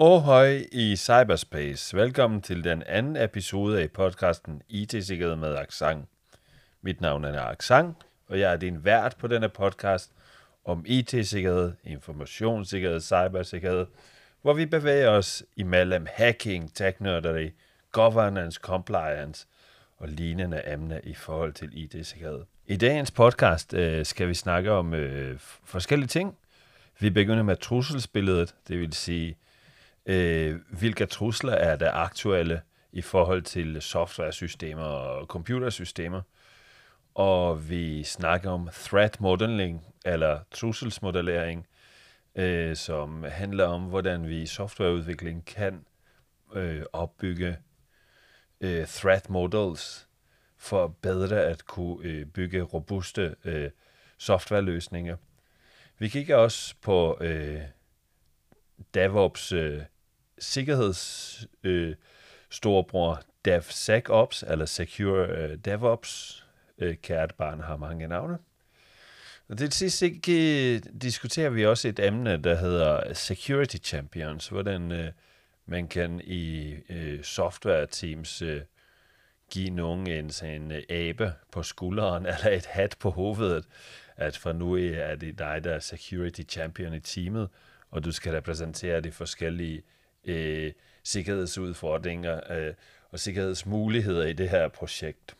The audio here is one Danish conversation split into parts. Og hej i cyberspace. Velkommen til den anden episode af podcasten IT-sikkerhed med Aksang. Mit navn er Aksang, og jeg er din vært på denne podcast om IT-sikkerhed, informationssikkerhed, cybersikkerhed, hvor vi bevæger os imellem hacking, tech-nørderi, governance, compliance og lignende emner i forhold til IT-sikkerhed. I dagens podcast skal vi snakke om forskellige ting. Vi begynder med trusselsbilledet, det vil sige, hvilke trusler er der aktuelle i forhold til softwaresystemer og computersystemer. Og vi snakker om Threat Modeling, eller trusselsmodellering, som handler om, hvordan vi i softwareudvikling kan opbygge threat models for bedre at kunne bygge robuste softwareløsninger. Vi kigger også på DevOps sikkerhedsstorbror DevSecOps, eller Secure DevOps. Kært barn har mange navne. Og til sidst diskuterer vi også et emne, der hedder Security Champions, hvordan man kan i software-teams give nogen en abe på skulderen eller et hat på hovedet, at fra nu er det dig, der er Security Champion i teamet, og du skal repræsentere de forskellige sikkerhedsudfordringer og sikkerhedsmuligheder i det her projekt.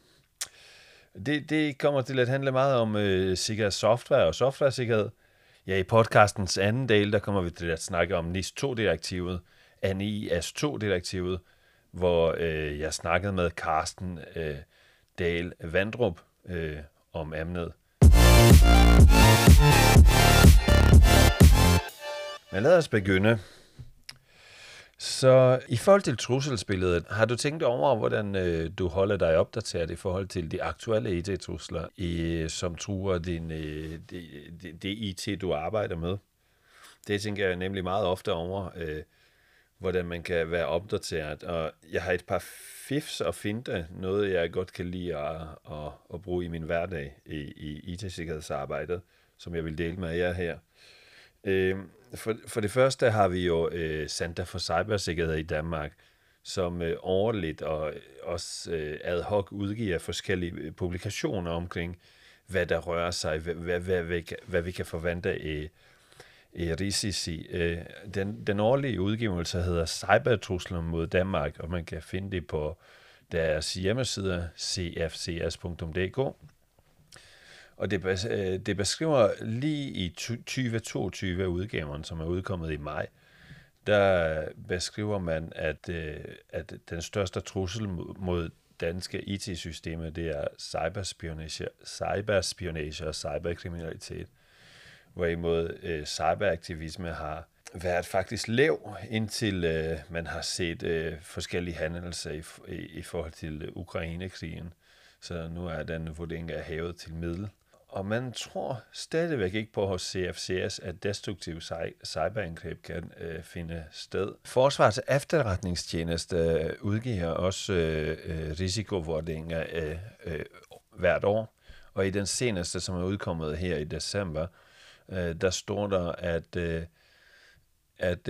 Det kommer til at handle meget om sikker software og softwaresikkerhed. Ja, i podcastens anden del, der kommer vi til at snakke om NIS2-direktivet, NIS2-direktivet, hvor jeg snakkede med Carsten Dahl Vandrup om emnet. Men lad os begynde. Så i forhold til trusselsbilledet, har du tænkt over, hvordan du holder dig opdateret i forhold til de aktuelle IT-trusler, som truer det IT, du arbejder med? Det tænker jeg nemlig meget ofte over, hvordan man kan være opdateret. Og jeg har et par fifs og finte, noget jeg godt kan lide at bruge i min hverdag i IT-sikkerhedsarbejdet, som jeg vil dele med jer her. For det første har vi jo Center for Cybersikkerhed i Danmark, som årligt og også ad hoc udgiver forskellige publikationer omkring, hvad der rører sig, hvad vi kan forvente i risici. Den årlige udgivelse hedder Cybertrusler mod Danmark, og man kan finde det på deres hjemmeside cfcs.dk. Og det beskriver lige i 2022-udgaven, som er udkommet i maj, der beskriver man, at den største trussel mod danske IT-systemer, det er cyberspionage og cyberkriminalitet. Hvorimod cyberaktivisme har været faktisk lav, indtil man har set forskellige hændelser i forhold til Ukrainekrigen. Så nu er den vurdering af hævet til middel. Og man tror stadigvæk ikke på hos CFCS, at destruktive cyberangreb kan finde sted. Forsvarets efterretningstjeneste udgiver også risikovurderinger hvert år. Og i den seneste, som er udkommet her i december, der står der, at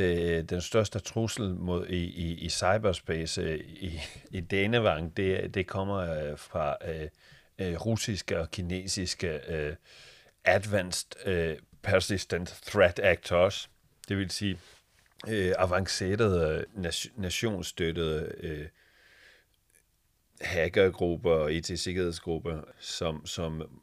den største trussel mod i cyberspace i Danmark, det kommer fra russiske og kinesiske advanced persistent threat actors, det vil sige avancerede nationsstøttede hackergrupper og IT-sikkerhedsgrupper, som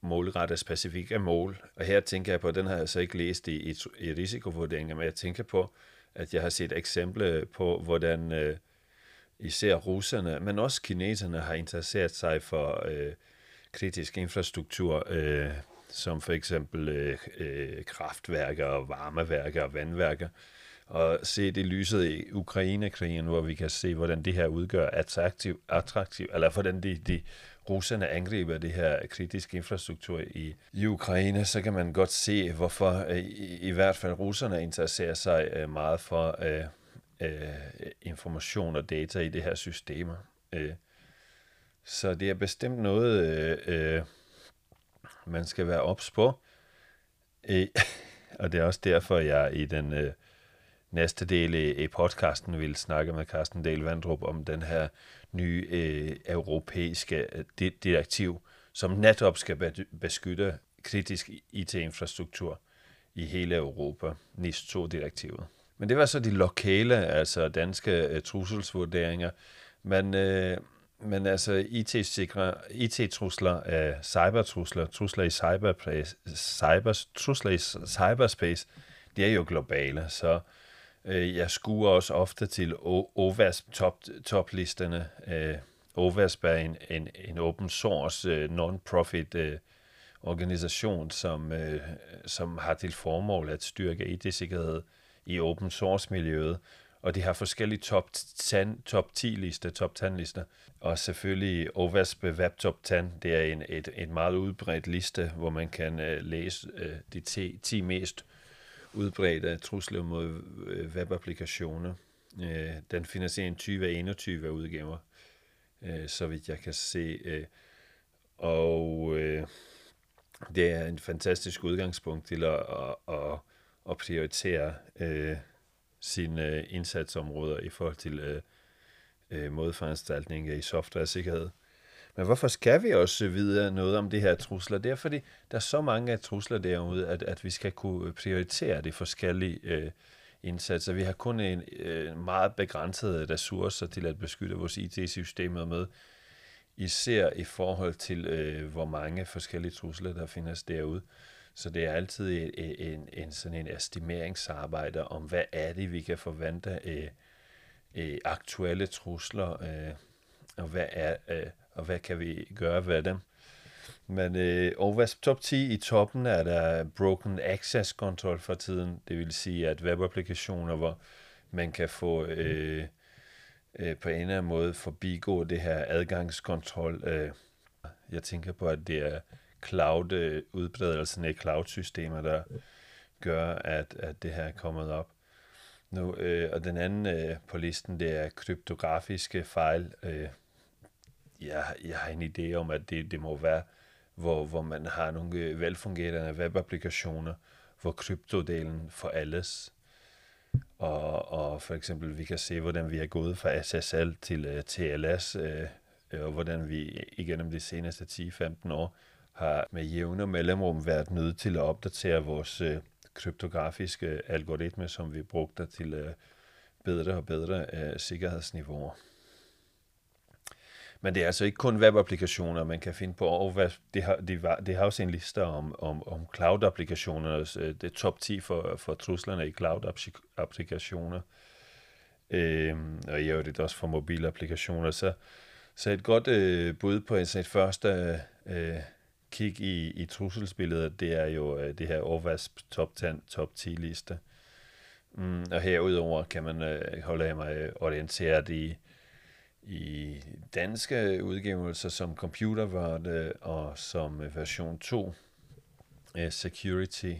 målretter specifikke mål. Og her tænker jeg på, den har jeg så ikke læst i risikovurderinger, men jeg tænker på, at jeg har set eksempler på, hvordan især russerne, men også kineserne har interesseret sig for kritisk infrastruktur, som for eksempel kraftværker, og varmeværker og vandværker. Og se det lyset i Ukrainekrigen, hvor vi kan se, hvordan det her udgør attraktiv eller hvordan de russerne angriber det her kritiske infrastruktur i Ukraine, så kan man godt se, hvorfor i hvert fald russerne interesserer sig meget for information og data i det her systemer. Så det er bestemt noget, man skal være ops på. Og det er også derfor, jeg i den næste del af podcasten vil snakke med Carsten Dahl Vandrup om den her nye europæiske direktiv, som netop skal beskytte kritisk IT-infrastruktur i hele Europa, NIS2-direktivet. Men det var så de lokale, altså danske trusselsvurderinger, men altså IT-trusler, cybertrusler, trusler i cyberspace, det er jo globale, så jeg skuer også ofte til OWASP toplisterne. OWASP er en open source non-profit organisation, som har til formål at styrke IT-sikkerhed i open source-miljøet, og de har forskellige top 10-lister, og selvfølgelig OWASP Web Top 10, det er et meget udbredt liste, hvor man kan læse de 10 mest udbredte trusler mod webapplikationer. Den findes i en 2021 udgaver, så vidt jeg kan se, og det er en fantastisk udgangspunkt til at prioritere sine indsatsområder i forhold til modforanstaltninger i softwaresikkerhed. Men hvorfor skal vi også vide noget om det her trusler? Det er fordi, der er så mange trusler derude, at vi skal kunne prioritere de forskellige indsatser. Vi har kun en meget begrænset ressourcer til at beskytte vores IT-systemer med, især i forhold til, hvor mange forskellige trusler, der findes derude. Så det er altid sådan en estimeringsarbejde om, hvad er det, vi kan forvente af aktuelle trusler, og hvad kan vi gøre ved dem. Men OWASP Top 10 i toppen er der Broken Access Control for tiden, det vil sige, at webapplikationer, hvor man kan få på en eller anden måde forbigå det her adgangskontrol. Jeg tænker på, at det er udbredelsen af cloud-systemer, der gør, at det her er kommet op. Nu, og den anden på listen, det er kryptografiske fejl. Jeg har en idé om, at det må være, hvor man har nogle velfungerende webapplikationer, hvor kryptodelen for alles. Og for eksempel, vi kan se, hvordan vi er gået fra SSL til TLS, og hvordan vi igennem de seneste 10-15 år har med jævne mellemrum været nødt til at opdatere vores kryptografiske algoritme, som vi brugte til bedre og bedre sikkerhedsniveauer. Men det er altså ikke kun webapplikationer, man kan finde på. Det har også en liste om cloud-applikationer. Det er top 10 for truslerne i cloud-applikationer. Og i øvrigt også for mobilapplikationer. Så et godt bud på et første kig i trusselsbilledet, det er jo det her OWASP Top 10 liste. Og herudover kan man holde af mig orienteret i danske udgivelser som Computerworld og som Version2 Security.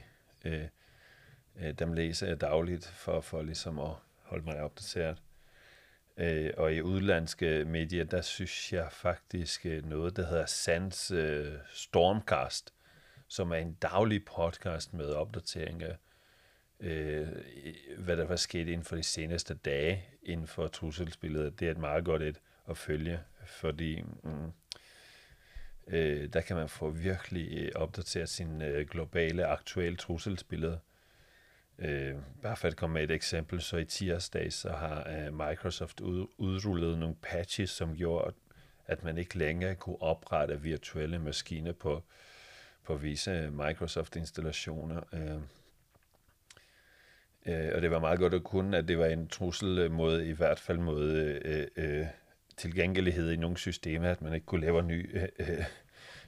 Dem læser jeg dagligt for ligesom at holde mig opdateret. Og i udlandske medier, der synes jeg faktisk noget, der hedder SSL Stormcast, som er en daglig podcast med opdateringer, hvad der var sket inden for de seneste dage inden for trusselsbilledet. Det er et meget godt et at følge, fordi der kan man få virkelig opdateret sin globale, aktuelle trusselsbillede. Bare for at komme med et eksempel, så i tirsdags så har Microsoft udrullet nogle patches, som gjorde, at man ikke længere kunne oprette virtuelle maskiner på visse Microsoft-installationer. Og det var meget godt at kunne, at det var en trussel mod, i hvert fald mod tilgængelighed i nogle systemer, at man ikke kunne lave nye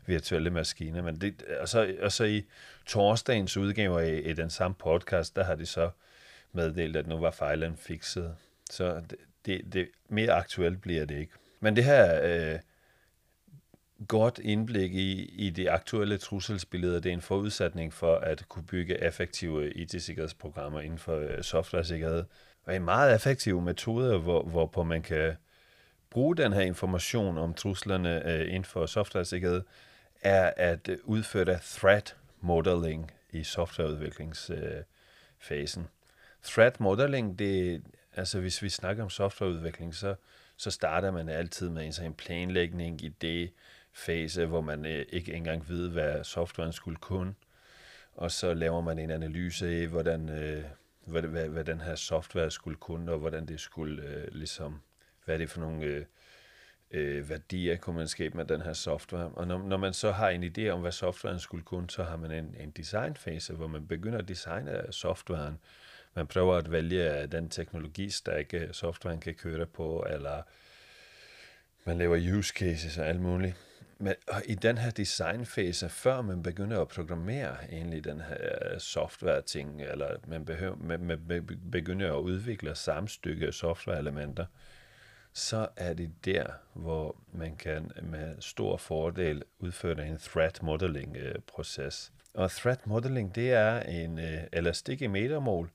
virtuelle maskiner. Men det, og så i torsdagens udgaver i den samme podcast, der har de så meddelt, at nu var fejlen fikset. Så det mere aktuelt bliver det ikke. Men det her godt indblik i de aktuelle trusselsbilleder, det er en forudsætning for at kunne bygge effektive IT-sikkerhedsprogrammer inden for softwaresikkerhed. Og en meget effektiv metode, hvorpå man kan bruge den her information om truslerne inden for softwaresikkerhed, er at udføre Threat Modeling i softwareudviklingsfasen. Threat Modeling, det, altså hvis vi snakker om softwareudvikling, så starter man altid med en planlægning, idéfase, hvor man ikke engang ved, hvad softwaren skulle kunne. Og så laver man en analyse af, hvad den her software skulle kunne, og hvordan det skulle, hvad er det for nogle værdier, kunne man skabe med den her software. Og når man så har en idé om, hvad softwaren skulle kunne, så har man en designfase, hvor man begynder at designe softwaren. Man prøver at vælge den teknologistack, softwaren kan køre på, eller man laver use cases og alt muligt. Men i den her designfase, før man begynder at programmere egentlig den her software-ting, eller man begynder at udvikle samstykke software-elementer, så er det der, hvor man kan med stor fordel udføre en threat modeling-proces. Og threat modeling, det er en elastik i metermål,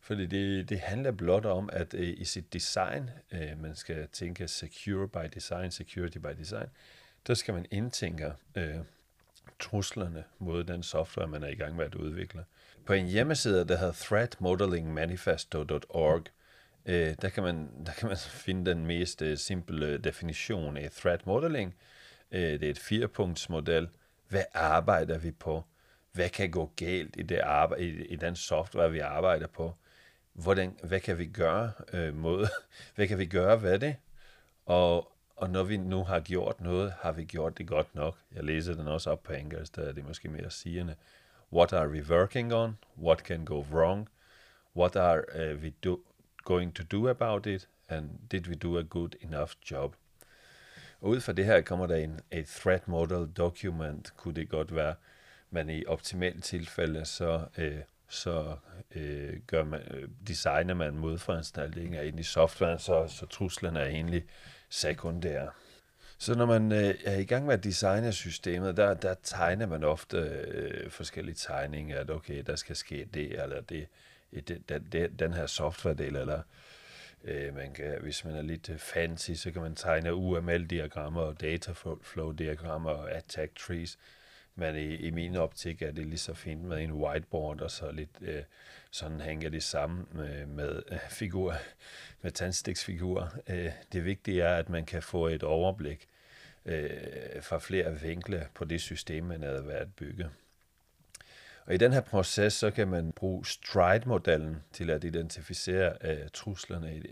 fordi det handler blot om, at i sit design, man skal tænke secure by design, security by design, der skal man indtænke truslerne mod den software, man er i gang med at udvikle. På en hjemmeside, der hedder ThreatModelingManifesto.org, der kan man finde den mest simple definition af threat modeling. Det er et 4-punktsmodel. Hvad arbejder vi på? Hvad kan gå galt i den software, vi arbejder på? Hvad kan vi gøre ved det? Og når vi nu har gjort noget, har vi gjort det godt nok. Jeg læser den også op på engelsk, der er det måske mere sigende. What are we working on? What can go wrong? What are we going to do about it? And did we do a good enough job? Og ud fra det her kommer der et threat model document, kunne det godt være. Men i optimalt tilfælde, så designer man modforanstaltninger ind i softwaren, så truslerne er egentlig sekundære. Så når man er i gang med at designe systemet, der tegner man ofte forskellige tegninger, at okay, der skal ske det, eller det den her softwaredel, eller hvis man er lidt fancy, så kan man tegne UML-diagrammer og dataflow-diagrammer og attack trees. Men i min optik er det lige så fint med en whiteboard, og så lidt sådan hænger det sammen med tandstiksfigurer. Det vigtige er, at man kan få et overblik fra flere vinkler på det system, man havde været bygget. Og i den her proces, så kan man bruge STRIDE-modellen til at identificere truslerne.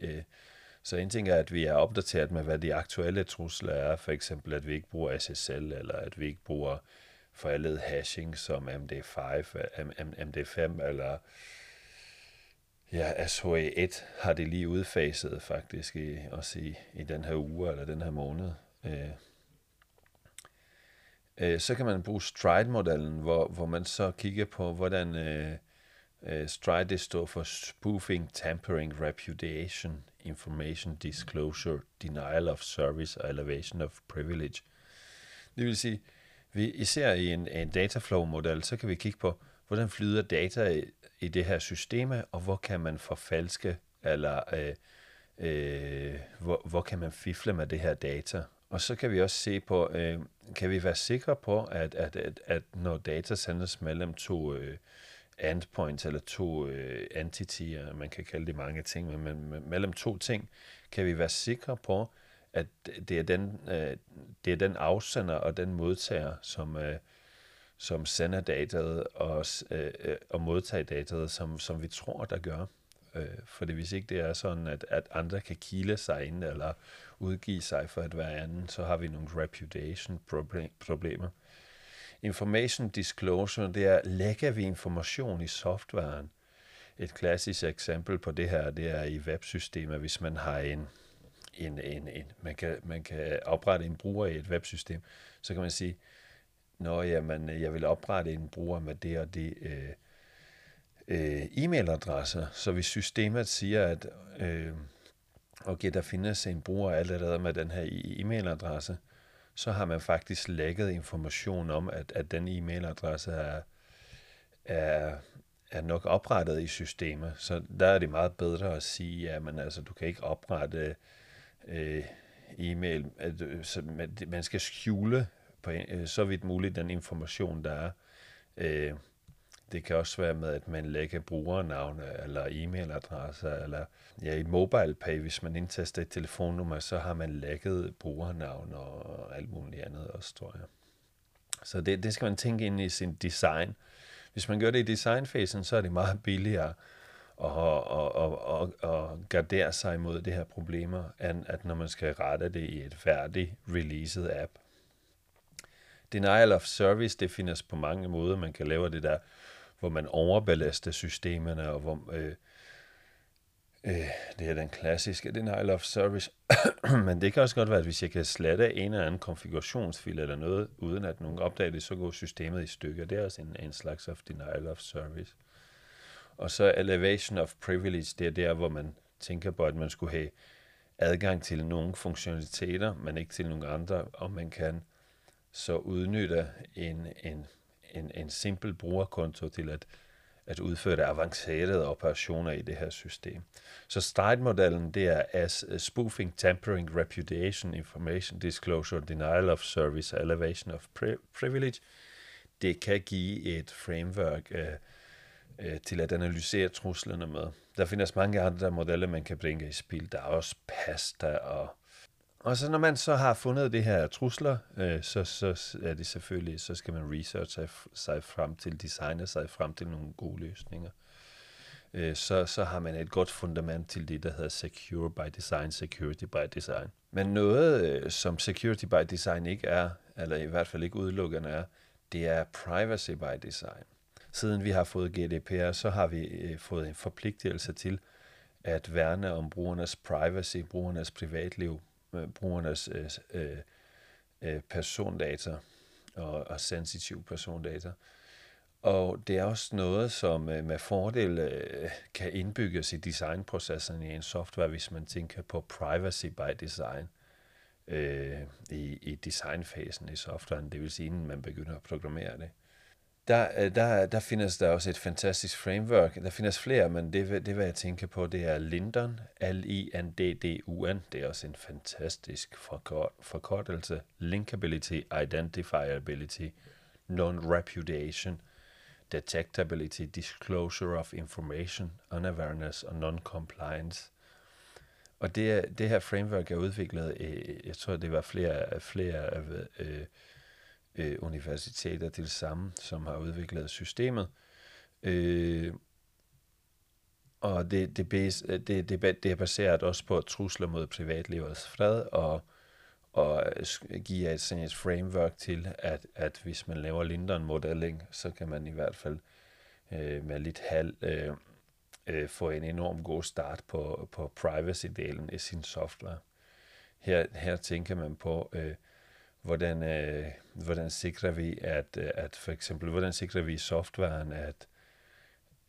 Så en ting er, at vi er opdateret med, hvad de aktuelle trusler er. For eksempel, at vi ikke bruger SSL, eller at vi ikke bruger forældet hashing som MD5 eller SHA1 har det lige udfaset faktisk også i den her uge eller den her måned. Så kan man bruge STRIDE-modellen, hvor man så kigger på, hvordan STRIDE står for Spoofing, Tampering, Repudiation, Information Disclosure, Denial of Service og Elevation of Privilege. Det vil sige, især i en dataflow-model, så kan vi kigge på, hvordan flyder data i det her system, og hvor kan man forfalske, eller hvor kan man fifle med det her data. Og så kan vi også se på, kan vi være sikre på, at når data sendes mellem to endpoints, eller to entityer, man kan kalde det mange ting, men mellem to ting, kan vi være sikre på, at det er den afsender og den modtager, som sender dataet og modtager dataet, som vi tror, der gør. Fordi hvis ikke det er sådan, at andre kan kile sig ind eller udgive sig for at være anden, så har vi nogle reputation-problemer. Information disclosure, det er, lægger vi information i softwaren? Et klassisk eksempel på det her, det er i websystemer, hvis man har Man kan oprette en bruger i et websystem, så kan man sige, jeg vil oprette en bruger med det og det e-mailadresser. Så hvis systemet siger, at der findes en bruger allerede med den her e-mailadresse, så har man faktisk lækket information om, at den e-mailadresse er nok oprettet i systemet. Så der er det meget bedre at sige, du kan ikke oprette e-mail, man skal skjule så vidt muligt den information, der er. Det kan også være med, at man lægger brugernavne eller e-mailadresser, eller ja, i MobilePay, hvis man indtaster et telefonnummer, så har man lækket brugernavn og alt muligt andet også, tror jeg. Så det skal man tænke ind i sin design. Hvis man gør det i designfasen, så er det meget billigere at gardere sig mod det her problemer, end at når man skal rette det i et færdigt releaset app. Denial of service, det findes på mange måder. Man kan lave det der, hvor man overbelaster systemerne, og hvor det er den klassiske denial of service. Men det kan også godt være, at hvis jeg kan slette en eller anden konfigurationsfil eller noget, uden at nogen opdager det, så går systemet i stykker. Det er også en slags of denial of service. Og så elevation of privilege, det er der, hvor man tænker på, at man skulle have adgang til nogle funktionaliteter, men ikke til nogle andre, og man kan så udnytter en simpel brugerkonto til at udføre avancerede operationer i det her system. Så STRIDE-modellen, det er as spoofing, tampering, repudiation, information disclosure, denial of service, elevation of privilege. Det kan give et framework til at analysere truslerne med. Der findes mange andre modeller, man kan bringe i spil. Der er også pasta og så når man så har fundet det her trusler, så er det selvfølgelig, så skal man researche sig frem til, designe sig frem til nogle gode løsninger. Så har man et godt fundament til det, der hedder Secure by Design, Security by Design. Men noget, som Security by Design ikke er, eller i hvert fald ikke udelukkende er, det er Privacy by Design. Siden vi har fået GDPR, så har vi fået en forpligtelse til at værne om brugernes privacy, brugernes privatliv, brugernes persondata og sensitiv persondata. Og det er også noget, som med fordel kan indbygges i designprocessen i en software, hvis man tænker på privacy by design i designfasen i softwaren, det vil sige, inden man begynder at programmere det. Der findes der også et fantastisk framework. Der findes flere, men det hvad jeg tænker på, det er LINDDUN, LINDDUN. Det er også en fantastisk forkortelse. Linkability, identifiability, non-repudiation, detectability, disclosure of information, unawareness og non-compliance. Og det her framework er udviklet, jeg tror, det var flere universiteter til sammen, som har udviklet systemet. Og det er baseret også på trusler mod privatlivets fred, og giver sådan et framework til, at hvis man laver LINDDUN-modelling, så kan man i hvert fald med lidt få en enorm god start på privacy-delen i sin software. Her tænker man på hvordan sikrer vi, at for eksempel, hvordan sikrer vi i softwaren,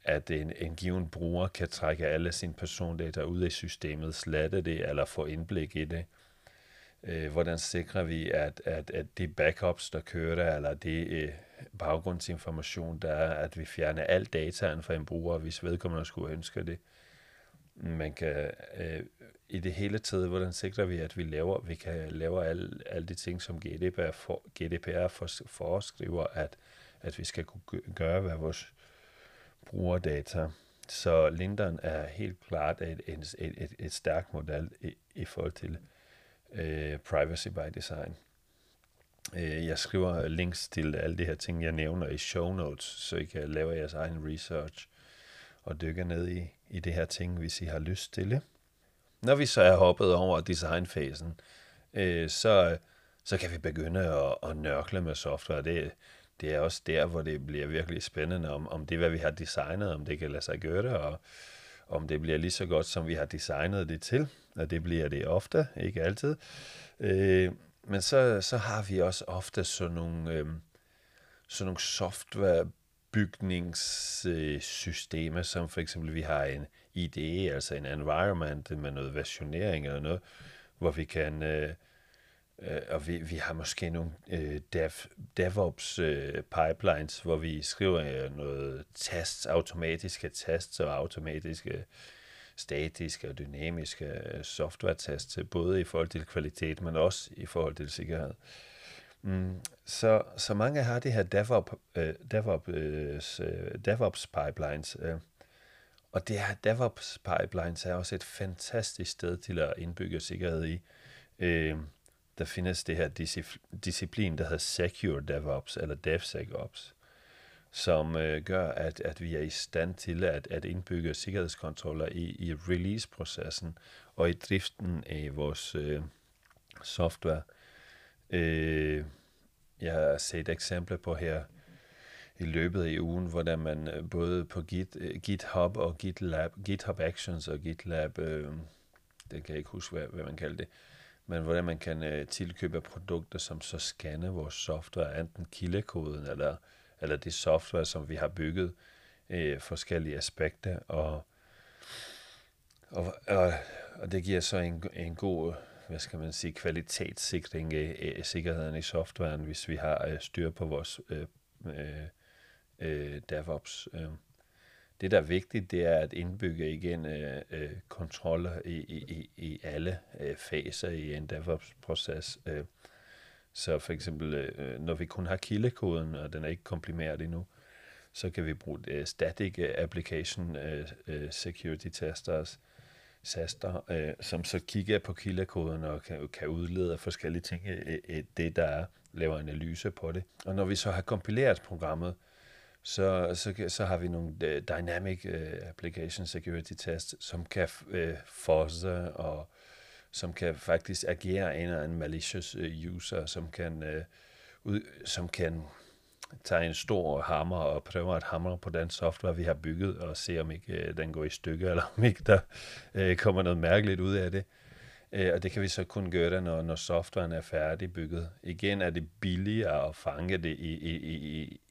at en given bruger kan trække alle sine persondata ud af systemet, slette det eller få indblik i det? Hvordan sikrer vi, at de backups, der kører der, eller det baggrundsinformation, der er, at vi fjerner al dataen fra en bruger, hvis vedkommende skulle ønske det? Man kan i det hele taget, hvordan sikrer vi, at vi kan lave alle de ting, som GDPR foreskriver, at vi skal kunne gøre ved vores brugerdata. Så LINDDUN er helt klart et stærkt model i forhold til privacy by design. Jeg skriver links til alle de her ting, jeg nævner i show notes, så I kan lave jeres egen research og dykke ned i det her ting, hvis I har lyst til det. Når vi så er hoppet over designfasen, så kan vi begynde at nørkle med software. Det er også der, hvor det bliver virkelig spændende, om det, hvad vi har designet, om det kan lade sig gøre det, og om det bliver lige så godt, som vi har designet det til. Og det bliver det ofte, ikke altid. Men så har vi også ofte sådan nogle software bygningssystemer, som for eksempel vi har en IDE, altså en environment med noget versionering eller noget, hvor vi kan, og vi har måske nogle DevOps pipelines, hvor vi skriver noget tests, automatiske tests og automatiske statiske og dynamiske software tests, både i forhold til kvalitet, men også i forhold til sikkerhed. Så mange har det her DevOps pipelines, og det her DevOps pipelines er også et fantastisk sted til at indbygge sikkerhed i. Der findes det her disciplin, der hedder Secure DevOps eller DevSecOps, som gør, at vi er i stand til at indbygge sikkerhedskontroller i release-processen og i driften af vores software. Jeg har set eksempler på her i løbet af ugen, hvordan man både på GitHub og GitLab, GitHub Actions og GitLab, det kan jeg ikke huske, hvad man kalder det, men hvordan man kan tilkøbe produkter, som så scanner vores software, enten kildekoden eller det software, som vi har bygget, forskellige aspekter, og det giver så en god, hvad skal man sige, kvalitetssikring af sikkerheden i softwaren, hvis vi har styr på vores DevOps. Det, der er vigtigt, det er at indbygge igen kontroller i alle faser i en DevOps-proces. Så for eksempel, når vi kun har kildekoden, og den er ikke komprimeret endnu, så kan vi bruge static application security testers, SASTer, som så kigger på kildekoden og kan udlede forskellige ting, det der er, laver analyse på det. Og når vi så har kompileret programmet, så har vi nogle dynamic application security tests, som kan force, og som kan faktisk agere en malicious user, som kan tage en stor hammer og prøve at hamre på den software, vi har bygget, og se, om ikke den går i stykker, eller om ikke der kommer noget mærkeligt ud af det. Og det kan vi så kun gøre, når softwaren er færdigbygget. Igen er det billigere at fange det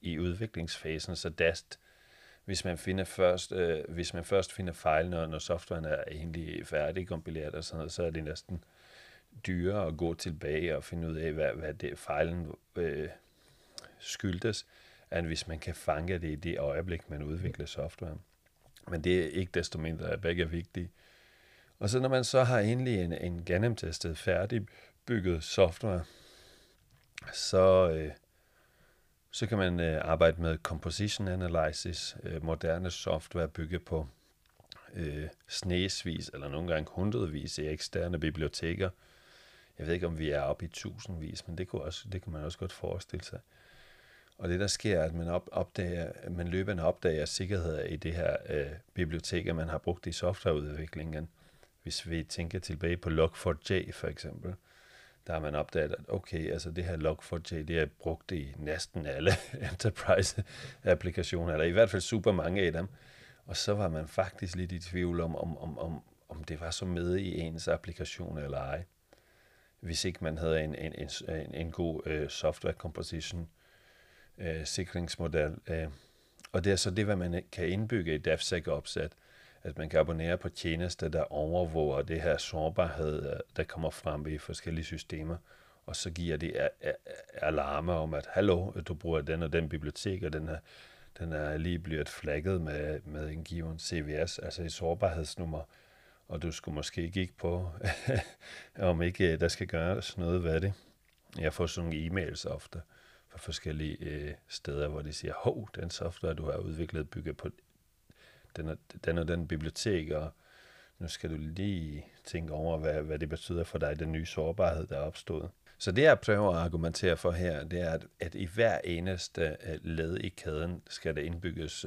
i udviklingsfasen, så hvis man først finder fejl, når softwaren er egentlig færdigkompileret og sådan noget, så er det næsten dyrere at gå tilbage og finde ud af, hvad det fejlen skyldes, end hvis man kan fange det i det øjeblik, man udvikler softwaren. Men det er ikke desto mindre, at begge er vigtige. Og så når man så har endelig en gennemtestet, færdigbygget software, så kan man arbejde med composition analysis, moderne software bygget på snedsvis, eller nogle gange hundredvis af eksterne biblioteker. Jeg ved ikke, om vi er oppe i tusindvis, men det kan man også godt forestille sig. Og det, der sker, er, at man løbende opdager sikkerheder i det her biblioteker, man har brugt i softwareudviklingen. Hvis vi tænker tilbage på Log4J for eksempel, der har man opdaget, at okay, altså det her Log4J, det er brugt i næsten alle enterprise-applikationer, eller i hvert fald super mange af dem. Og så var man faktisk lidt i tvivl om det var så med i ens applikation eller ej, hvis ikke man havde en god software composition sikringsmodel. Og det er så det, hvad man kan indbygge i DevSecOps, at man kan abonnere på tjenester, der overvåger det her sårbarhed, der kommer frem i forskellige systemer, og så giver det alarmer om, at hallo, du bruger den og den bibliotek, og den er lige blevet flagget med en given CVS, altså et sårbarhedsnummer, og du skulle måske kigge på, om ikke der skal gøres noget ved det. Jeg får sådan nogle e-mails ofte fra forskellige steder, hvor de siger, hov, den software, du har udviklet, bygget på den og den bibliotek, og nu skal du lige tænke over, hvad det betyder for dig, den nye sårbarhed, der er opstået. Så det, jeg prøver at argumentere for her, det er, at i hver eneste led i kæden skal der indbygges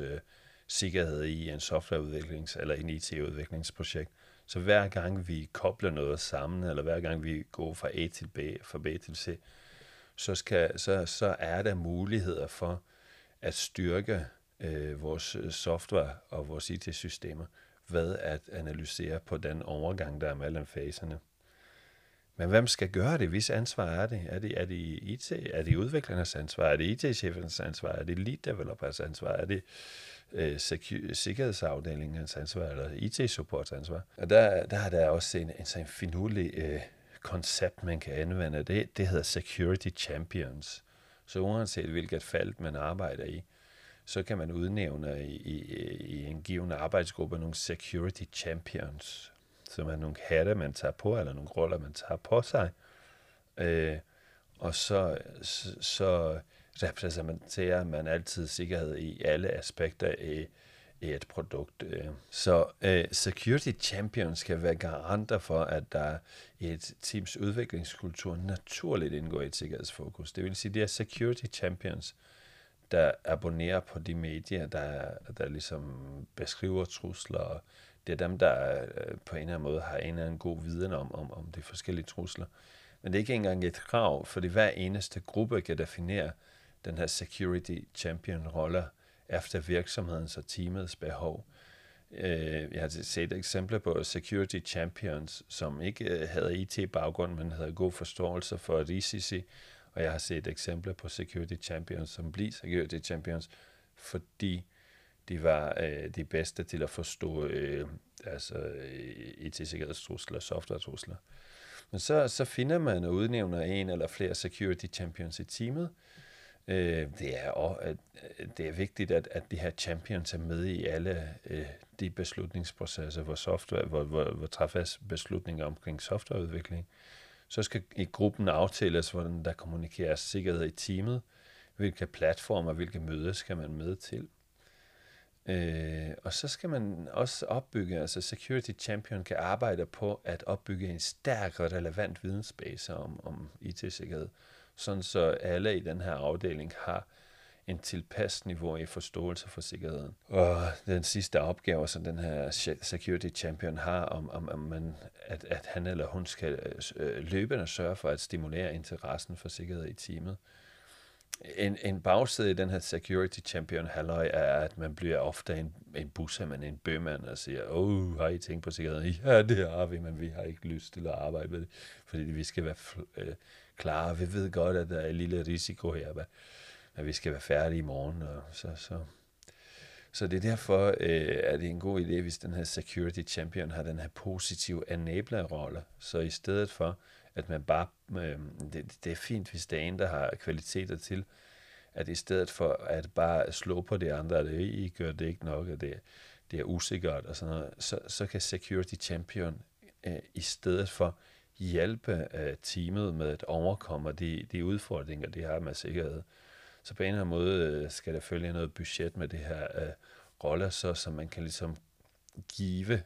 sikkerhed i en softwareudviklings- eller en IT-udviklingsprojekt. Så hver gang vi kobler noget sammen, eller hver gang vi går fra A til B, fra B til C, så er der muligheder for at styrke vores software og vores IT-systemer ved at analysere på den overgang, der er mellem faserne. Men hvem skal gøre det? Hvis ansvar er det? Er det IT? Er det udviklernes ansvar? Er det IT-chefernes ansvar? Er det lead developers ansvar? Er det sikkerhedsafdelingens ansvar? Eller IT-supports ansvar? Og der er der også en finurlig koncept, man kan anvende. Det hedder Security Champions. Så uanset hvilket felt man arbejder i, så kan man udnævne i en given arbejdsgruppe nogle security champions, som er nogle hatte, man tager på, eller nogle roller, man tager på sig, Og så repræsenterer man altid sikkerhed i alle aspekter af et produkt. Så Security Champions kan være garanter for, at der i et teams udviklingskultur naturligt indgår i et sikkerhedsfokus. Det vil sige, at det er Security Champions, der abonnerer på de medier, der ligesom beskriver trusler. Det er dem, der på en eller anden måde har en eller anden god viden om de forskellige trusler. Men det er ikke engang et krav, fordi hver eneste gruppe kan definere den her Security Champion-rolle efter virksomhedens og teamets behov. Jeg har set eksempler på Security Champions, som ikke havde IT-baggrund, men havde god forståelse for risici, og jeg har set eksempler på Security Champions, som blev Security Champions, fordi de var de bedste til at forstå IT-sikkerhedstrusler, software-trusler. Men så finder man og udnævner en eller flere Security Champions i teamet. Det er vigtigt, at de her champions er med i alle de beslutningsprocesser, hvor træffes beslutninger omkring softwareudvikling. Så skal i gruppen aftales, hvordan der kommunikeres sikkerhed i teamet, hvilke platformer, hvilke møder skal man med til. Og så skal man også opbygge, altså Security Champion kan arbejde på at opbygge en stærk og relevant vidensbase om IT-sikkerhed, sådan så alle i den her afdeling har en tilpas niveau i forståelse for sikkerheden. Og den sidste opgave, som den her Security Champion har, at han eller hun skal løbende sørge for at stimulere interessen for sikkerhed i teamet. En bagside i den her Security Champion halløj er, at man bliver ofte en bussemand, en bøgmand, og siger, har I tænkt på sikkerheden? Ja, det har vi, men vi har ikke lyst til at arbejde med det, fordi vi skal være klare. Vi ved godt, at der er en lille risiko her, men vi skal være færdige i morgen. Og så det er derfor, at det er en god idé, hvis den her Security Champion har den her positive enabler-rolle. Så i stedet for, at man bare, det er fint, hvis der er en, der har kvaliteter til, at i stedet for at bare slå på de andre, at I gør det ikke nok, og det er usikkert og sådan noget, så kan Security Champion i stedet for hjælpe teamet med at overkomme de udfordringer, de har med sikkerhed. Så på en eller anden måde skal der følge noget budget med det her roller, så man kan ligesom give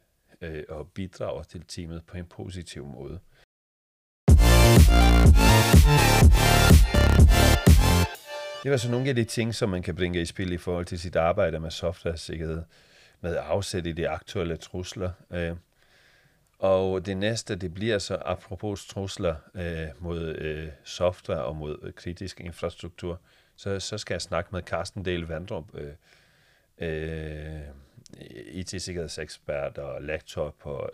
og bidrage til teamet på en positiv måde. Det var så nogle af de ting, som man kan bringe i spil i forhold til sit arbejde med softwaresikkerhed, med afsæt i de aktuelle trusler. Og det næste, det bliver så apropos trusler mod software og mod kritisk infrastruktur, så skal jeg snakke med Carsten Dahl Vandrup, IT-sikkerhedsekspert og lektor på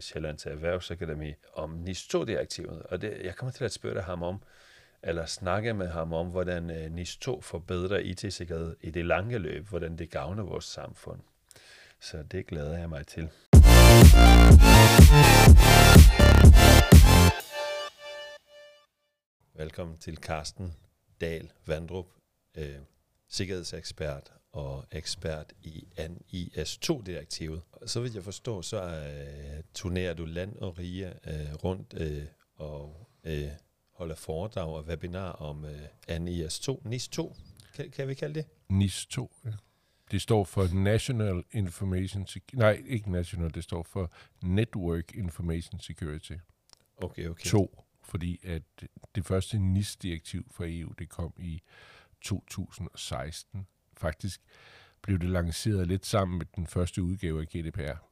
Sjællands Erhvervsakademi, om NIS2-direktivet. Og jeg kommer til at spørge ham om, eller snakke med ham om, hvordan NIS2 forbedrer IT-sikkerhed i det lange løb, hvordan det gavner vores samfund. Så det glæder jeg mig til. Velkommen til Carsten Dahl Vandrup, sikkerhedsekspert og ekspert i NIS2-direktivet. Så vidt jeg forstår, så turnerer du land og rige rundt og holder foredrag og webinar om NIS2. NIS2, kan vi kalde det? NIS2, ja. Det står for National Information Security. Nej, ikke National, det står for Network Information Security. Okay. 2, fordi at det første NIS-direktiv fra EU, det kom i 2016. Faktisk blev det lanceret lidt sammen med den første udgave af GDPR,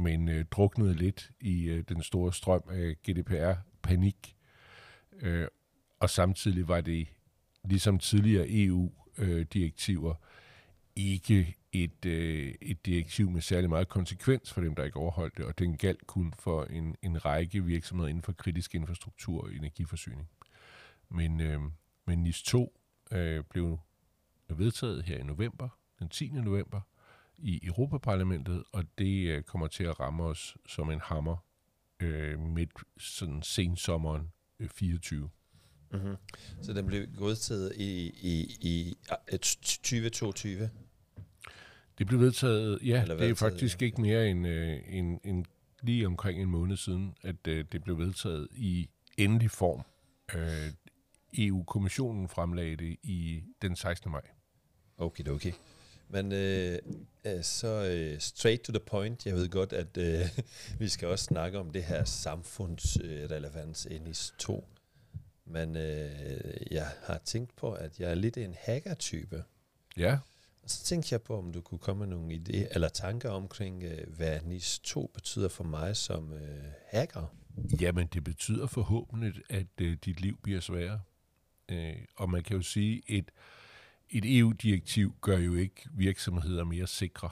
men druknede lidt i den store strøm af GDPR-panik. Og samtidig var det, ligesom tidligere EU-direktiver, ikke et direktiv med særlig meget konsekvens for dem, der ikke overholdt det, og den galt kun for en række virksomheder inden for kritisk infrastruktur og energiforsyning. Men NIS 2 blev vedtaget her i november, den 10. november, i Europaparlamentet, og det kommer til at ramme os som en hammer midt sådan sensommeren 24. Mm-hmm. Så den blev godtaget i 2022? Det blev vedtaget, ja. Eller vedtaget, det er faktisk ikke mere end lige omkring en måned siden, at det blev vedtaget i endelig form EU-kommissionen fremlagde det i den 16. maj. Okay, okay. Men straight to the point, jeg ved godt, at vi skal også snakke om det her samfundsrelevans NIS2. Men jeg har tænkt på, at jeg er lidt en hacker-type. Ja. Og så tænkte jeg på, om du kunne komme med nogle idéer eller tanker omkring, hvad NIS2 betyder for mig som hacker. Jamen, det betyder forhåbentlig, at dit liv bliver sværere. Og man kan jo sige, et EU-direktiv gør jo ikke virksomheder mere sikre.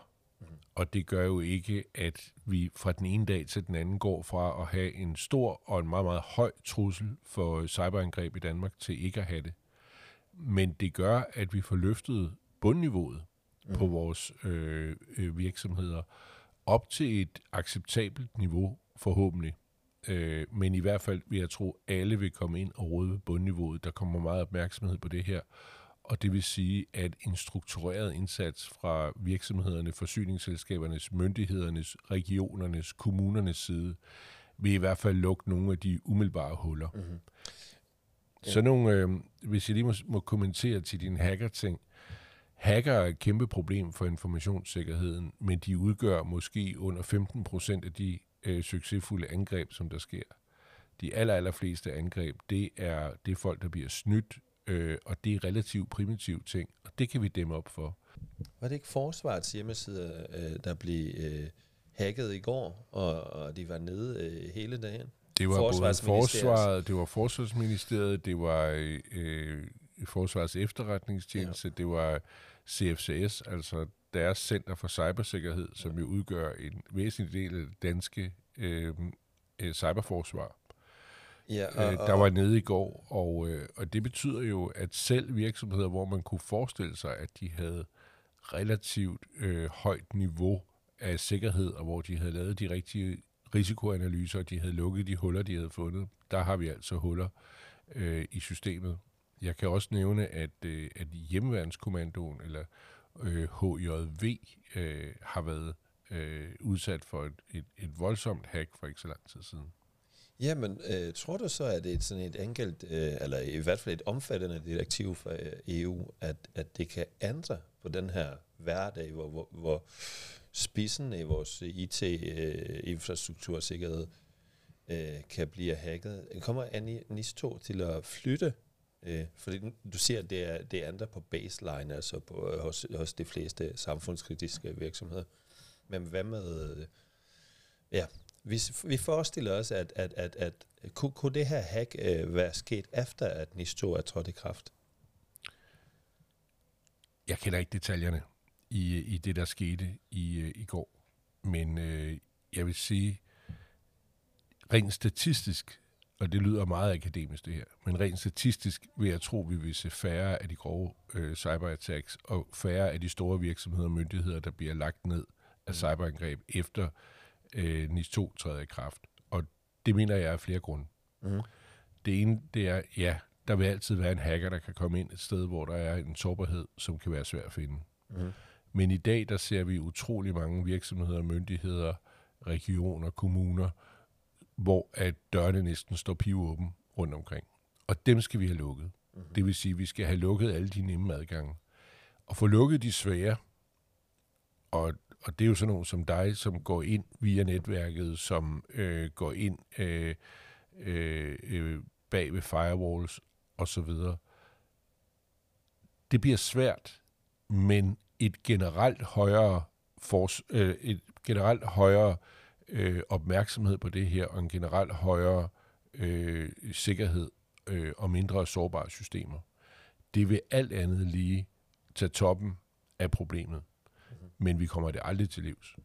Og det gør jo ikke, at vi fra den ene dag til den anden går fra at have en stor og en meget, meget høj trussel for cyberangreb i Danmark til ikke at have det. Men det gør, at vi får løftet bundniveauet på vores virksomheder op til et acceptabelt niveau, forhåbentlig. Men i hvert fald vil jeg tro, at alle vil komme ind og råde ved bundniveauet. Der kommer meget opmærksomhed på det her. Og det vil sige, at en struktureret indsats fra virksomhederne, forsyningsselskabernes, myndighedernes, regionernes, kommunernes side, vil i hvert fald lukke nogle af de umiddelbare huller. Mm-hmm. Så nogle, hvis jeg lige må kommentere til din hacker-ting. Hacker er et kæmpe problem for informationssikkerheden, men de udgør måske under 15% af de succesfulde angreb, som der sker. De allerfleste angreb, det er folk, der bliver snydt, og det er relativt primitive ting, og det kan vi dæmme op for. Var det ikke Forsvarets hjemmeside, der blev hacket i går, og de var nede hele dagen? Det var det var Forsvarsministeriet, det var Forsvarets efterretningstjeneste, det var CFCS, altså deres Center for Cybersikkerhed, som jo udgør en væsentlig del af det danske cyberforsvar. Ja, der var nede i går, og det betyder jo, at selv virksomheder, hvor man kunne forestille sig, at de havde relativt højt niveau af sikkerhed, og hvor de havde lavet de rigtige risikoanalyser, og de havde lukket de huller, de havde fundet, der har vi altså huller i systemet. Jeg kan også nævne, at Hjemmeværnskommandoen, eller HJV, har været udsat for et voldsomt hack for ikke så lang tid siden. Jamen, tror du så, at det er sådan et enkelt, eller i hvert fald et omfattende direktiv fra EU, at det kan ændre på den her hverdag, hvor spidsen i vores IT-infrastruktursikkerhed kan blive hacket? Kommer NIS2 til at flytte? Fordi du siger, at det ændrer på baseline, altså hos de fleste samfundskritiske virksomheder. Men hvad med... Vi forestiller os, at kunne det her hack være sket efter, at NIS2 er trådt i kraft? Jeg kender ikke detaljerne i det, der skete i går. Men jeg vil sige, rent statistisk, og det lyder meget akademisk det her, men rent statistisk vil jeg tro, vi vil se færre af de grove cyberattacks og færre af de store virksomheder og myndigheder, der bliver lagt ned af cyberangreb efter NIS2 træder i kraft, og det mener jeg af flere grunde. Mm. Det ene, det er, der vil altid være en hacker, der kan komme ind et sted, hvor der er en sårbarhed, som kan være svær at finde. Mm. Men i dag, der ser vi utrolig mange virksomheder, myndigheder, regioner, kommuner, hvor at dørene næsten står pivåben rundt omkring. Og dem skal vi have lukket. Mm. Det vil sige, at vi skal have lukket alle de nemme adgange. Og få lukket de svære, og det er jo sådan nogen som dig, som går ind via netværket, som går ind bag ved firewalls osv. Det bliver svært, men et generelt højere, opmærksomhed på det her, og en generelt højere sikkerhed og mindre sårbare systemer, det vil alt andet lige tage toppen af problemet. Men vi kommer det aldrig til livs.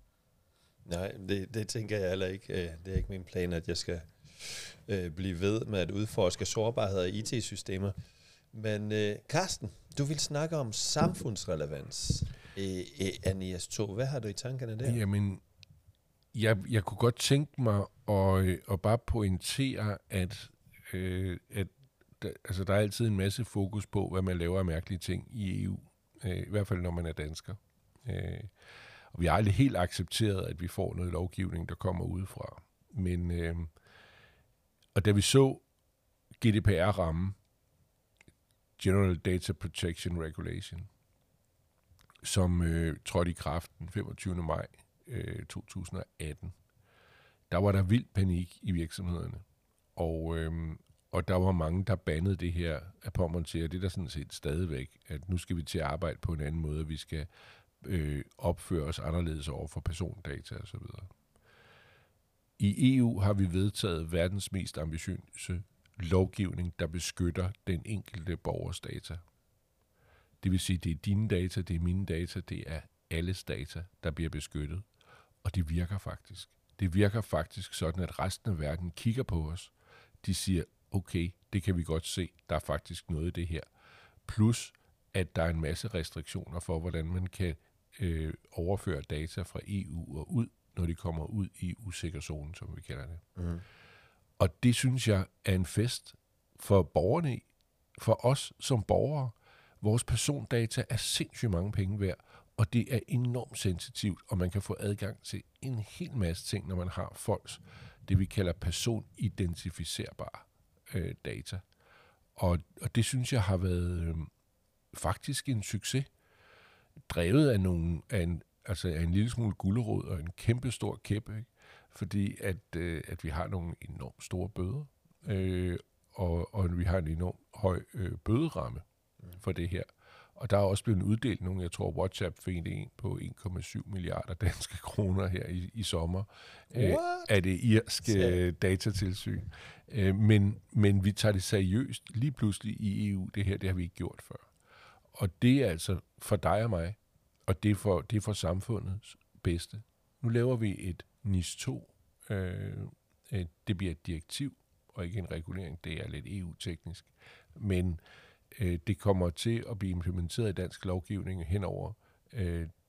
Nej, det tænker jeg heller ikke. Det er ikke min plan, at jeg skal blive ved med at udforske sårbarheder i IT-systemer. Men Carsten, du vil snakke om samfundsrelevans af NIS2. Hvad har du i tankerne der? Jamen, jeg kunne godt tænke mig at bare pointere, at der er altid en masse fokus på, hvad man laver af mærkelige ting i EU. I hvert fald, når man er dansker. Og vi har aldrig helt accepteret, at vi får noget lovgivning, der kommer udefra. Men, og da vi så GDPR ramme, General Data Protection Regulation, som trådte i kraft den 25. maj 2018. Der var der vild panik i virksomhederne, og der var mange, der bandede det her af påmontere. Det er der sådan set stadigvæk, at nu skal vi til at arbejde på en anden måde, og vi skal opføre os anderledes over for persondata osv. I EU har vi vedtaget verdens mest ambitiøse lovgivning, der beskytter den enkelte borgers data. Det vil sige, det er dine data, det er mine data, det er alles data, der bliver beskyttet. Og det virker faktisk. Det virker faktisk sådan, at resten af verden kigger på os. De siger, okay, det kan vi godt se, der er faktisk noget i det her. Plus, at der er en masse restriktioner for, hvordan man kan overføre data fra EU og ud, når de kommer ud i usikkerzonen, som vi kalder det. Mm. Og det synes jeg er en fest for borgerne, for os som borgere. Vores persondata er sindssygt mange penge værd, og det er enormt sensitivt, og man kan få adgang til en hel masse ting, når man har folks, det vi kalder personidentificerbare data. Og det synes jeg har været faktisk en succes, drevet af en lille smule gulerod og en kæmpe stor kæppe, ikke? Fordi at vi har nogle enormt store bøder, og vi har en enormt høj bøderamme for det her. Og der er også blevet uddelt nogle, jeg tror WhatsApp fik en på 1,7 milliarder danske kroner her i sommer af det irske datatilsyn. Men vi tager det seriøst lige pludselig i EU. Det her, det har vi ikke gjort før. Og det er altså for dig og mig, og det er for samfundets bedste. Nu laver vi et NIS2. Det bliver et direktiv, og ikke en regulering. Det er lidt EU-teknisk. Men det kommer til at blive implementeret i dansk lovgivning hen over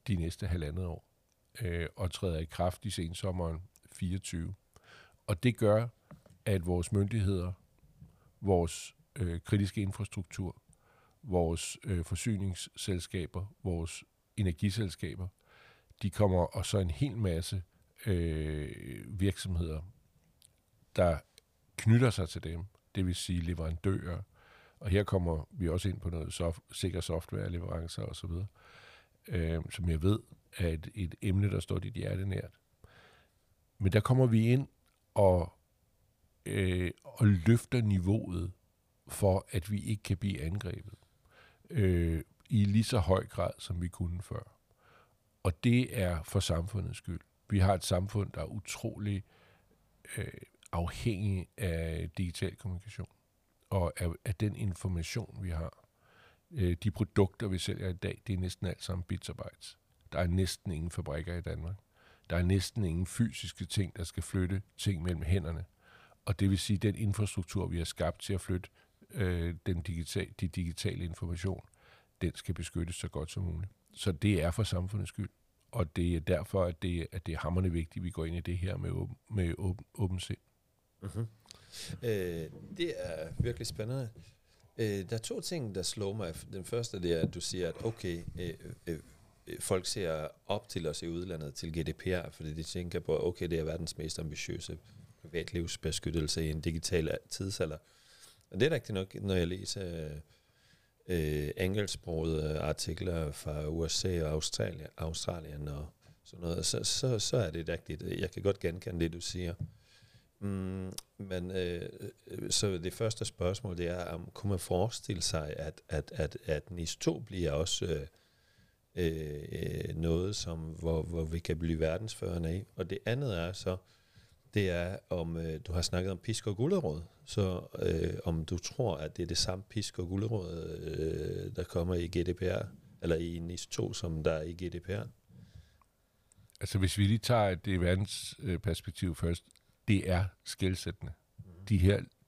de næste 1,5 år, og træder i kraft i sensommeren 2024. Og det gør, at vores myndigheder, vores kritiske infrastruktur, vores forsyningsselskaber, vores energiselskaber, de kommer, og så en hel masse virksomheder, der knytter sig til dem, det vil sige leverandører, og her kommer vi også ind på noget sikker softwareleverancer osv., som jeg ved er et emne, der står dit hjerte nært. Men der kommer vi ind og løfter niveauet for, at vi ikke kan blive angrebet i lige så høj grad, som vi kunne før. Og det er for samfundets skyld. Vi har et samfund, der er utrolig afhængig af digital kommunikation og af den information, vi har. De produkter, vi sælger i dag, det er næsten alt sammen bits og bytes. Der er næsten ingen fabrikker i Danmark. Der er næsten ingen fysiske ting, der skal flytte ting mellem hænderne. Og det vil sige, at den infrastruktur, vi har skabt til at flytte de digitale information, den skal beskyttes så godt som muligt. Så det er for samfundets skyld. Og det er derfor, at det er hammerende vigtigt, at vi går ind i det her med åben sind. Mm-hmm. Det er virkelig spændende. Der er 2 ting, der slår mig. Den første, det er, at du siger, at okay, folk ser op til os i udlandet til GDPR, fordi de tænker på, at okay, det er verdens mest ambitiøse privatlivsbeskyttelse i en digital tidsalder. Og det er rigtigt nok, når jeg læser engelsksprogede artikler fra USA og Australien og sådan noget, så er det rigtigt. Jeg kan godt genkende det, du siger. Men så det første spørgsmål, det er, om kunne man forestille sig, at NIS2 bliver også noget, som hvor vi kan blive verdensførende i. Og det andet er så, det er, om du har snakket om pisk og gulerod, så om du tror, at det er det samme pisk og gulerod, der kommer i GDPR, eller i NIS2, som der er i GDPR. Altså hvis vi lige tager det verdensperspektiv først, det er skelsættende. De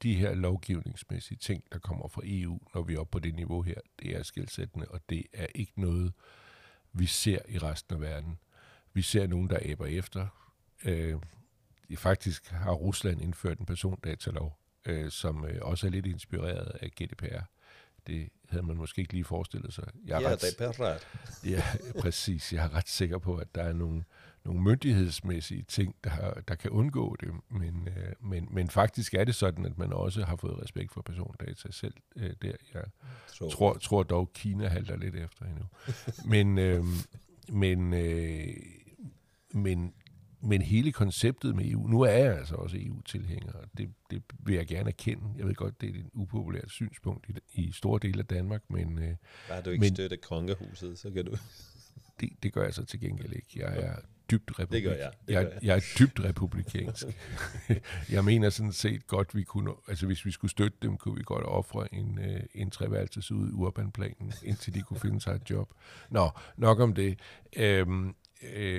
her lovgivningsmæssige ting, der kommer fra EU, når vi er oppe på det niveau her, det er skelsættende, og det er ikke noget, vi ser i resten af verden. Vi ser nogen, der æber efter. Faktisk har Rusland indført en persondatalov, som også er lidt inspireret af GDPR. Det havde man måske ikke lige forestillet sig. Ja, præcis. Jeg er ret sikker på, at der er nogle myndighedsmæssige ting, der kan undgå det. Men faktisk er det sådan, at man også har fået respekt for persondata selv. Jeg tror dog, Kina halter lidt efter endnu. Men hele konceptet med EU, nu er jeg altså også EU-tilhænger, og det vil jeg gerne erkende. Jeg ved godt, det er et upopulært synspunkt i store dele af Danmark, men... Bare du ikke støtter kongehuset, så kan du... Det gør jeg så til gengæld ikke. Jeg er dybt republikansk. Jeg mener sådan set godt, vi kunne... Altså hvis vi skulle støtte dem, kunne vi godt ofre en treværelses ud i urbanplanen, indtil de kunne finde sig et job. Nå, nok om det.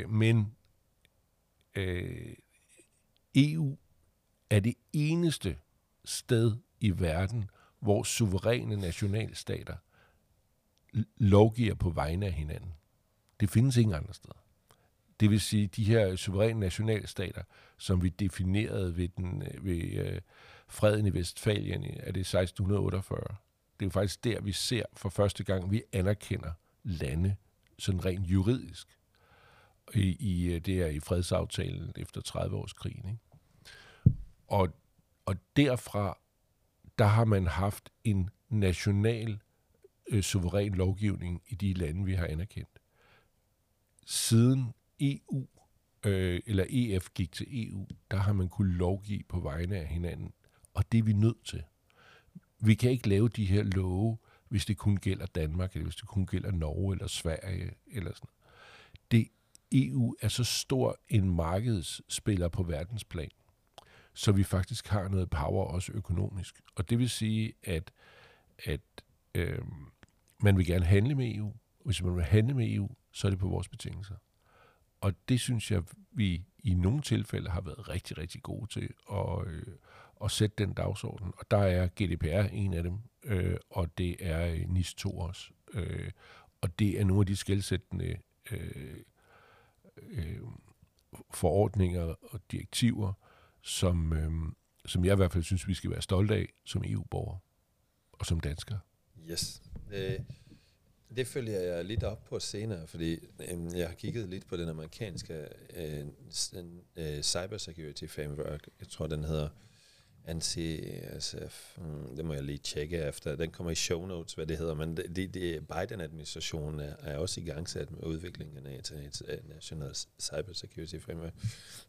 Men... EU er det eneste sted i verden, hvor suveræne nationalstater lovgiver på vegne af hinanden. Det findes ingen andre steder. Det vil sige, de her suveræne nationalstater, som vi definerede ved freden i Vestfalien, er det 1648. Det er jo faktisk der, vi ser for første gang, vi anerkender lande sådan rent juridisk. Det er i fredsaftalen efter 30 års krigen. Ikke? Og derfra, der har man haft en national suveræn lovgivning i de lande, vi har anerkendt. Siden EU, eller EF gik til EU, der har man kunnet lovgive på vegne af hinanden. Og det er vi nødt til. Vi kan ikke lave de her love, hvis det kun gælder Danmark, eller hvis det kun gælder Norge, eller Sverige, eller sådan. EU er så stor en markedsspiller på verdensplan, så vi faktisk har noget power også økonomisk. Og det vil sige, at man vil gerne handle med EU. Hvis man vil handle med EU, så er det på vores betingelser. Og det synes jeg, vi i nogle tilfælde har været rigtig, rigtig gode til at sætte den dagsorden. Og der er GDPR en af dem, og det er NIS2 også. Og det er nogle af de skelsættende forordninger og direktiver, som jeg i hvert fald synes, vi skal være stolte af som EU-borger og som dansker. Yes. Det følger jeg lidt op på senere, fordi jeg har kigget lidt på den amerikanske cybersecurity framework. Jeg tror, den hedder NCSF. Det må jeg lige tjekke efter. Den kommer i show notes, hvad det hedder. Men Biden-administrationen er også i gang sat med udviklingen af et national cybersecurity framework.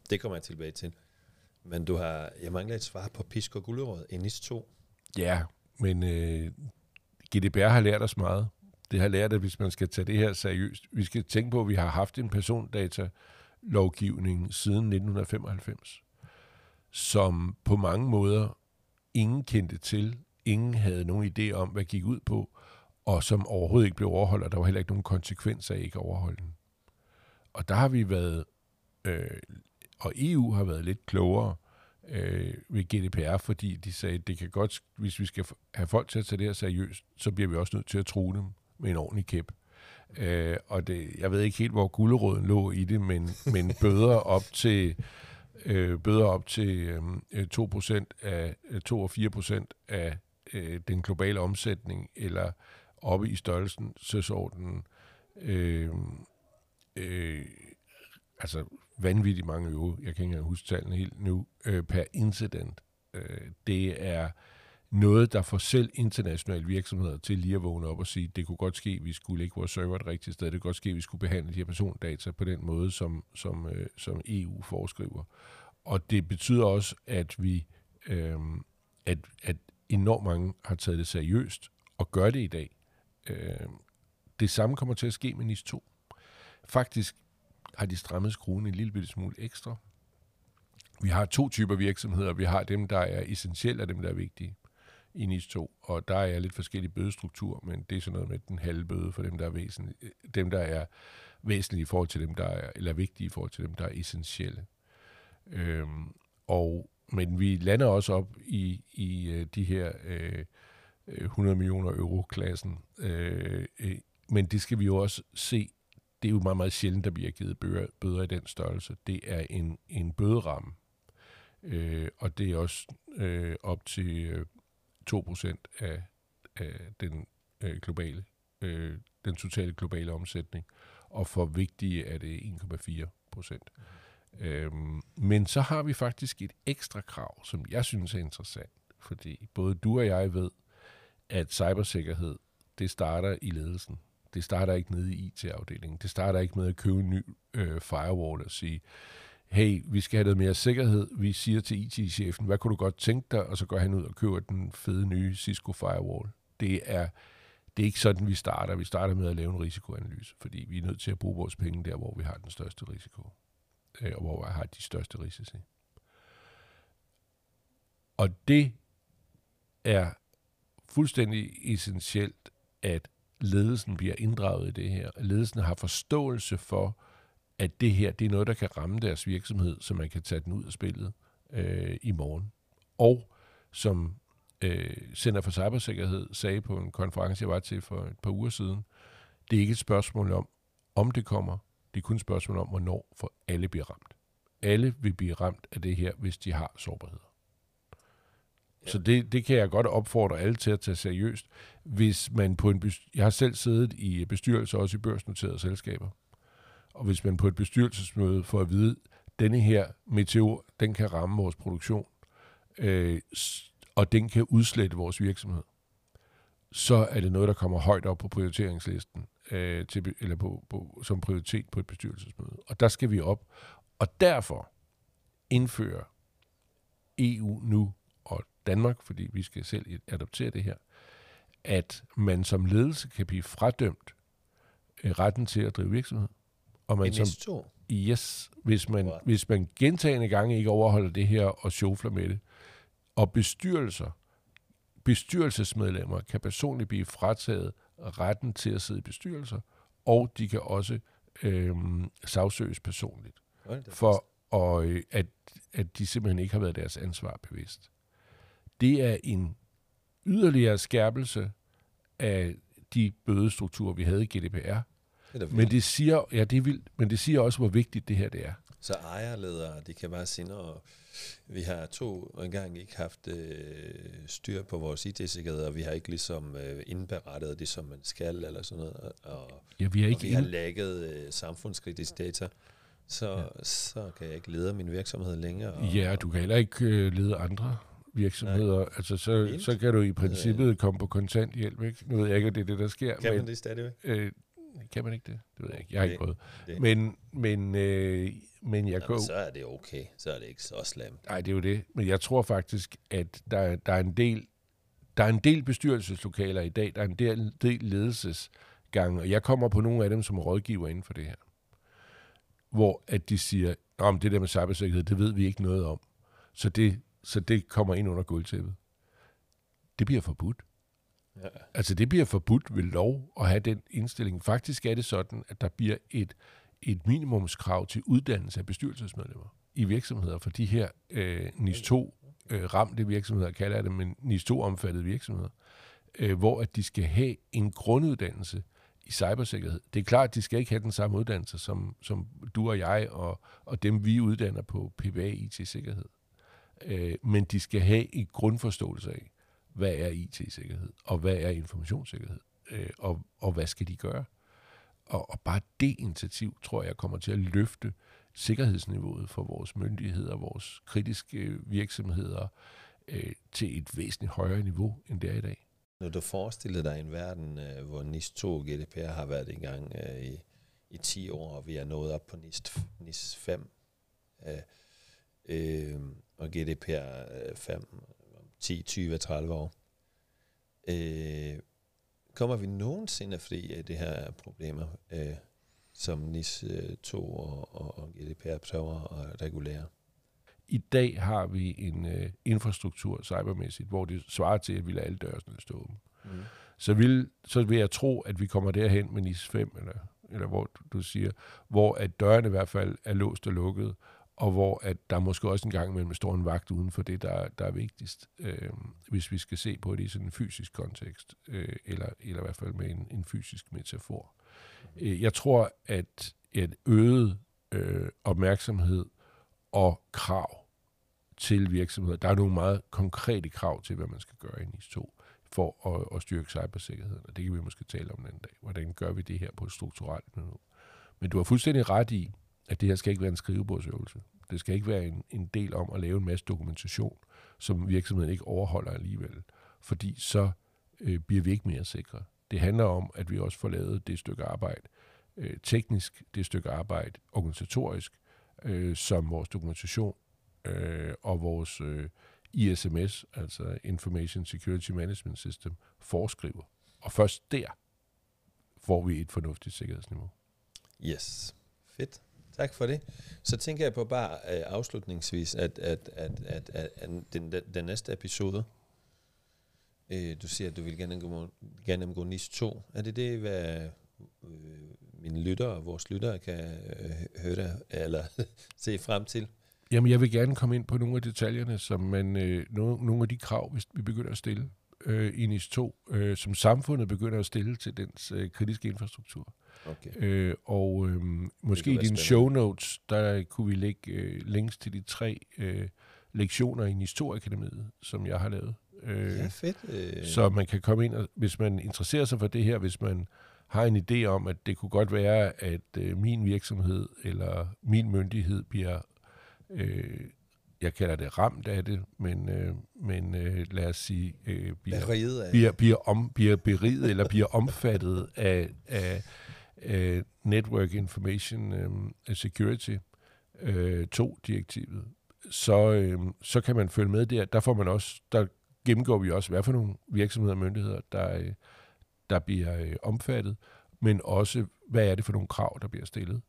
Det kommer jeg tilbage til. Men jeg mangler et svar på pisk og gulerod, NIS2. Ja, men GDPR har lært os meget. Det har lært, at hvis man skal tage det her seriøst, vi skal tænke på, at vi har haft en persondatalovgivning siden 1995. Som på mange måder ingen kendte til, ingen havde nogen idé om, hvad gik ud på, og som overhovedet ikke blev overholdt, og der var heller ikke nogen konsekvenser af ikke overholde den. Og der har vi været, og EU har været lidt klogere ved GDPR, fordi de sagde, at det kan godt, hvis vi skal have folk til at tage det her seriøst, så bliver vi også nødt til at true dem med en ordentlig kæp. Og det, jeg ved ikke helt, hvor guleroden lå i det, men bøder op til... 2% af 2-4% af den globale omsætning, eller oppe i størrelsesordenen, altså vanvittigt mange euro, jeg kan ikke engang huske tallene helt nu, per incident. Det er noget, der får selv internationale virksomheder til lige at vågne op og sige, det kunne godt ske, vi skulle lægge vores server et rigtigt sted, det kunne godt ske, vi skulle behandle de her persondata på den måde, som EU foreskriver. Og det betyder også, at vi at enormt mange har taget det seriøst og gør det i dag. Det samme kommer til at ske med NIS2. Faktisk har de strammet skruen en lille smule ekstra. Vi har to typer virksomheder. Vi har dem, der er essentielle, og dem, der er vigtige. I NIS2, og der er lidt forskellige bødestrukturer, men det er sådan noget med den halve bøde for dem, der er væsentlige, i forhold til dem, der er, eller vigtige i forhold til dem, der er essentielle. Men vi lander også op i de her 100 millioner euro-klassen, men det skal vi jo også se, det er jo meget, meget sjældent, der bliver givet bøder i den størrelse. Det er en bøderamme, og det er også op til 2% af af den globale, den totale globale omsætning, og for vigtige er det 1,4%. Men så har vi faktisk et ekstra krav, som jeg synes er interessant, fordi både du og jeg ved, at cybersikkerhed, det starter i ledelsen. Det starter ikke nede i IT-afdelingen. Det starter ikke med at købe en ny firewall og sige, hey, vi skal have noget mere sikkerhed. Vi siger til IT-chefen, hvad kunne du godt tænke dig? Og så går han ud og køber den fede nye Cisco firewall. Det er ikke sådan, vi starter. Vi starter med at lave en risikoanalyse, fordi vi er nødt til at bruge vores penge der, hvor vi har den største risiko. Og hvor vi har de største risici. Og det er fuldstændig essentielt, at ledelsen bliver inddraget i det her. Ledelsen har forståelse for, at det her, det er noget, der kan ramme deres virksomhed, så man kan tage den ud af spillet i morgen. Og som Center for Cybersikkerhed sagde på en konference, jeg var til for et par uger siden, det er ikke et spørgsmål om, om det kommer. Det er kun et spørgsmål om, hvornår, for alle bliver ramt. Alle vil blive ramt af det her, hvis de har sårbarheder. Så det kan jeg godt opfordre alle til at tage seriøst. Hvis man på jeg har selv siddet i bestyrelser, også i børsnoterede selskaber. Og hvis man på et bestyrelsesmøde får at vide, at denne her meteor, den kan ramme vores produktion, og den kan udslette vores virksomhed, så er det noget, der kommer højt op på prioriteringslisten, eller som prioritet på et bestyrelsesmøde. Og der skal vi op. Og derfor indfører EU nu og Danmark, fordi vi skal selv adoptere det her, at man som ledelse kan blive fradømt retten til at drive virksomhed. Og man som, yes, hvis man gentagne gange ikke overholder det her og sjofler med det, og bestyrelsesmedlemmer kan personligt blive frataget retten til at sidde i bestyrelser, og de kan også sagsøges personligt, for at de simpelthen ikke har været deres ansvar bevidst. Det er en yderligere skærpelse af de bødestrukturer, vi havde i GDPR. Men det siger, ja, det er vildt, men det siger også, hvor vigtigt det her det er. Så ejerledere, de kan bare sige, at vi har to engang ikke haft styr på vores IT-sikkerhed, og vi har ikke ligesom indberettet det, som man skal, eller sådan noget, og vi har lækket samfundskritisk data, så kan jeg ikke lede min virksomhed længere. Du kan heller ikke lede andre virksomheder. Nej. Altså, så kan du i princippet komme på kontanthjælp, ikke? Nu ved jeg ikke, at det er det, der sker. Kan man det stadigvæk? Kan man ikke det? Det ved jeg ikke. Jeg har ikke prøvet. Men jeg går... Så er det okay. Så er det ikke så slemt. Nej, det er jo det. Men jeg tror faktisk, at der er en del... Der er en del bestyrelseslokaler i dag. Der er en del ledelsesgange. Og jeg kommer på nogle af dem som rådgiver inden for det her. Hvor at de siger, om det der med cybersikkerhed, det ved vi ikke noget om. Så det kommer ind under gulvtæppet. Det bliver forbudt. Ja. Altså det bliver forbudt ved lov at have den indstilling. Faktisk er det sådan, at der bliver et minimumskrav til uddannelse af bestyrelsesmedlemmer i virksomheder for de her NIS2-ramte virksomheder, kalder jeg det, men NIS2-omfattede virksomheder, hvor at de skal have en grunduddannelse i cybersikkerhed. Det er klart, at de skal ikke have den samme uddannelse, som du og jeg og dem, vi uddanner på PBA IT-sikkerhed. Men de skal have en grundforståelse af, hvad er IT-sikkerhed, og hvad er informationssikkerhed, og hvad skal de gøre? Og bare det initiativ, tror jeg, kommer til at løfte sikkerhedsniveauet for vores myndigheder, vores kritiske virksomheder, til et væsentligt højere niveau, end det er i dag. Når du forestillede dig en verden, hvor NIS2 og GDPR har været i gang i 10 år, og vi er nået op på NIS5 og GDPR 5, 10, 20, 30 år. Kommer vi nogensinde fri af det her problemer, som NIS 2 og GDPR prøver at regulere? I dag har vi en infrastruktur cybermæssigt, hvor det svarer til, at vi lader alle dørene stå åbne. Mm. Så vil jeg tro, at vi kommer derhen med NIS 5, eller hvor du siger, hvor at dørene i hvert fald er låst og lukket, og hvor at der måske også en gang imellem står en vagt uden for det, der er vigtigst, hvis vi skal se på det i sådan en fysisk kontekst, eller i hvert fald med en fysisk metafor. Jeg tror, at et øget opmærksomhed og krav til virksomheder, der er nogle meget konkrete krav til, hvad man skal gøre i NIS2, for at styrke cybersikkerheden, og det kan vi måske tale om en anden dag. Hvordan gør vi det her på et strukturelt niveau? Men du har fuldstændig ret i, at det her skal ikke være en skrivebordsøvelse. Det skal ikke være en del om at lave en masse dokumentation, som virksomheden ikke overholder alligevel, fordi så bliver vi ikke mere sikre. Det handler om, at vi også får lavet det stykke arbejde teknisk, det stykke arbejde organisatorisk, som vores dokumentation og vores ISMS, altså Information Security Management System, foreskriver. Og først der får vi et fornuftigt sikkerhedsniveau. Yes, fedt. Tak for det. Så tænker jeg på bare afslutningsvis, at den næste episode, du siger, at du vil gennemgå NIS2. Er det, hvad mine lyttere og vores lyttere kan høre eller se frem til? Jamen, jeg vil gerne komme ind på nogle af detaljerne, som man, nogle af de krav, hvis vi begynder at stille i NIS2, som samfundet begynder at stille til dens kritiske infrastruktur. Okay. Måske i dine show notes, der kunne vi lægge links til de 3 lektioner i NIS2-akademiet, som jeg har lavet. Ja, fedt. Så man kan komme ind, og, hvis man interesserer sig for det her, hvis man har en idé om, at det kunne godt være, at min virksomhed eller min myndighed bliver, jeg kalder det ramt af det, men lad os sige, bliver beriget eller bliver omfattet af Network Information Security 2-direktivet, så kan man følge med der. Der får man også, der gennemgår vi også, hvad for nogle virksomheder og myndigheder, der bliver omfattet, men også, hvad er det for nogle krav, der bliver stillet.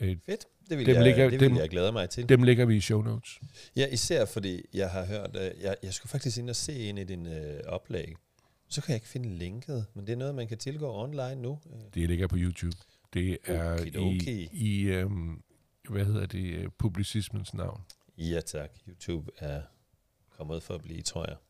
Fedt. Det vil jeg glæde mig til. Dem lægger vi i show notes. Ja, især fordi jeg har hørt, jeg skulle faktisk ind og se ind i din oplæg. Så kan jeg ikke finde linket, men det er noget, man kan tilgå online nu. Det ligger på YouTube. Det er okay. i publicismens navn. Ja tak, YouTube er kommet for at blive, tror jeg.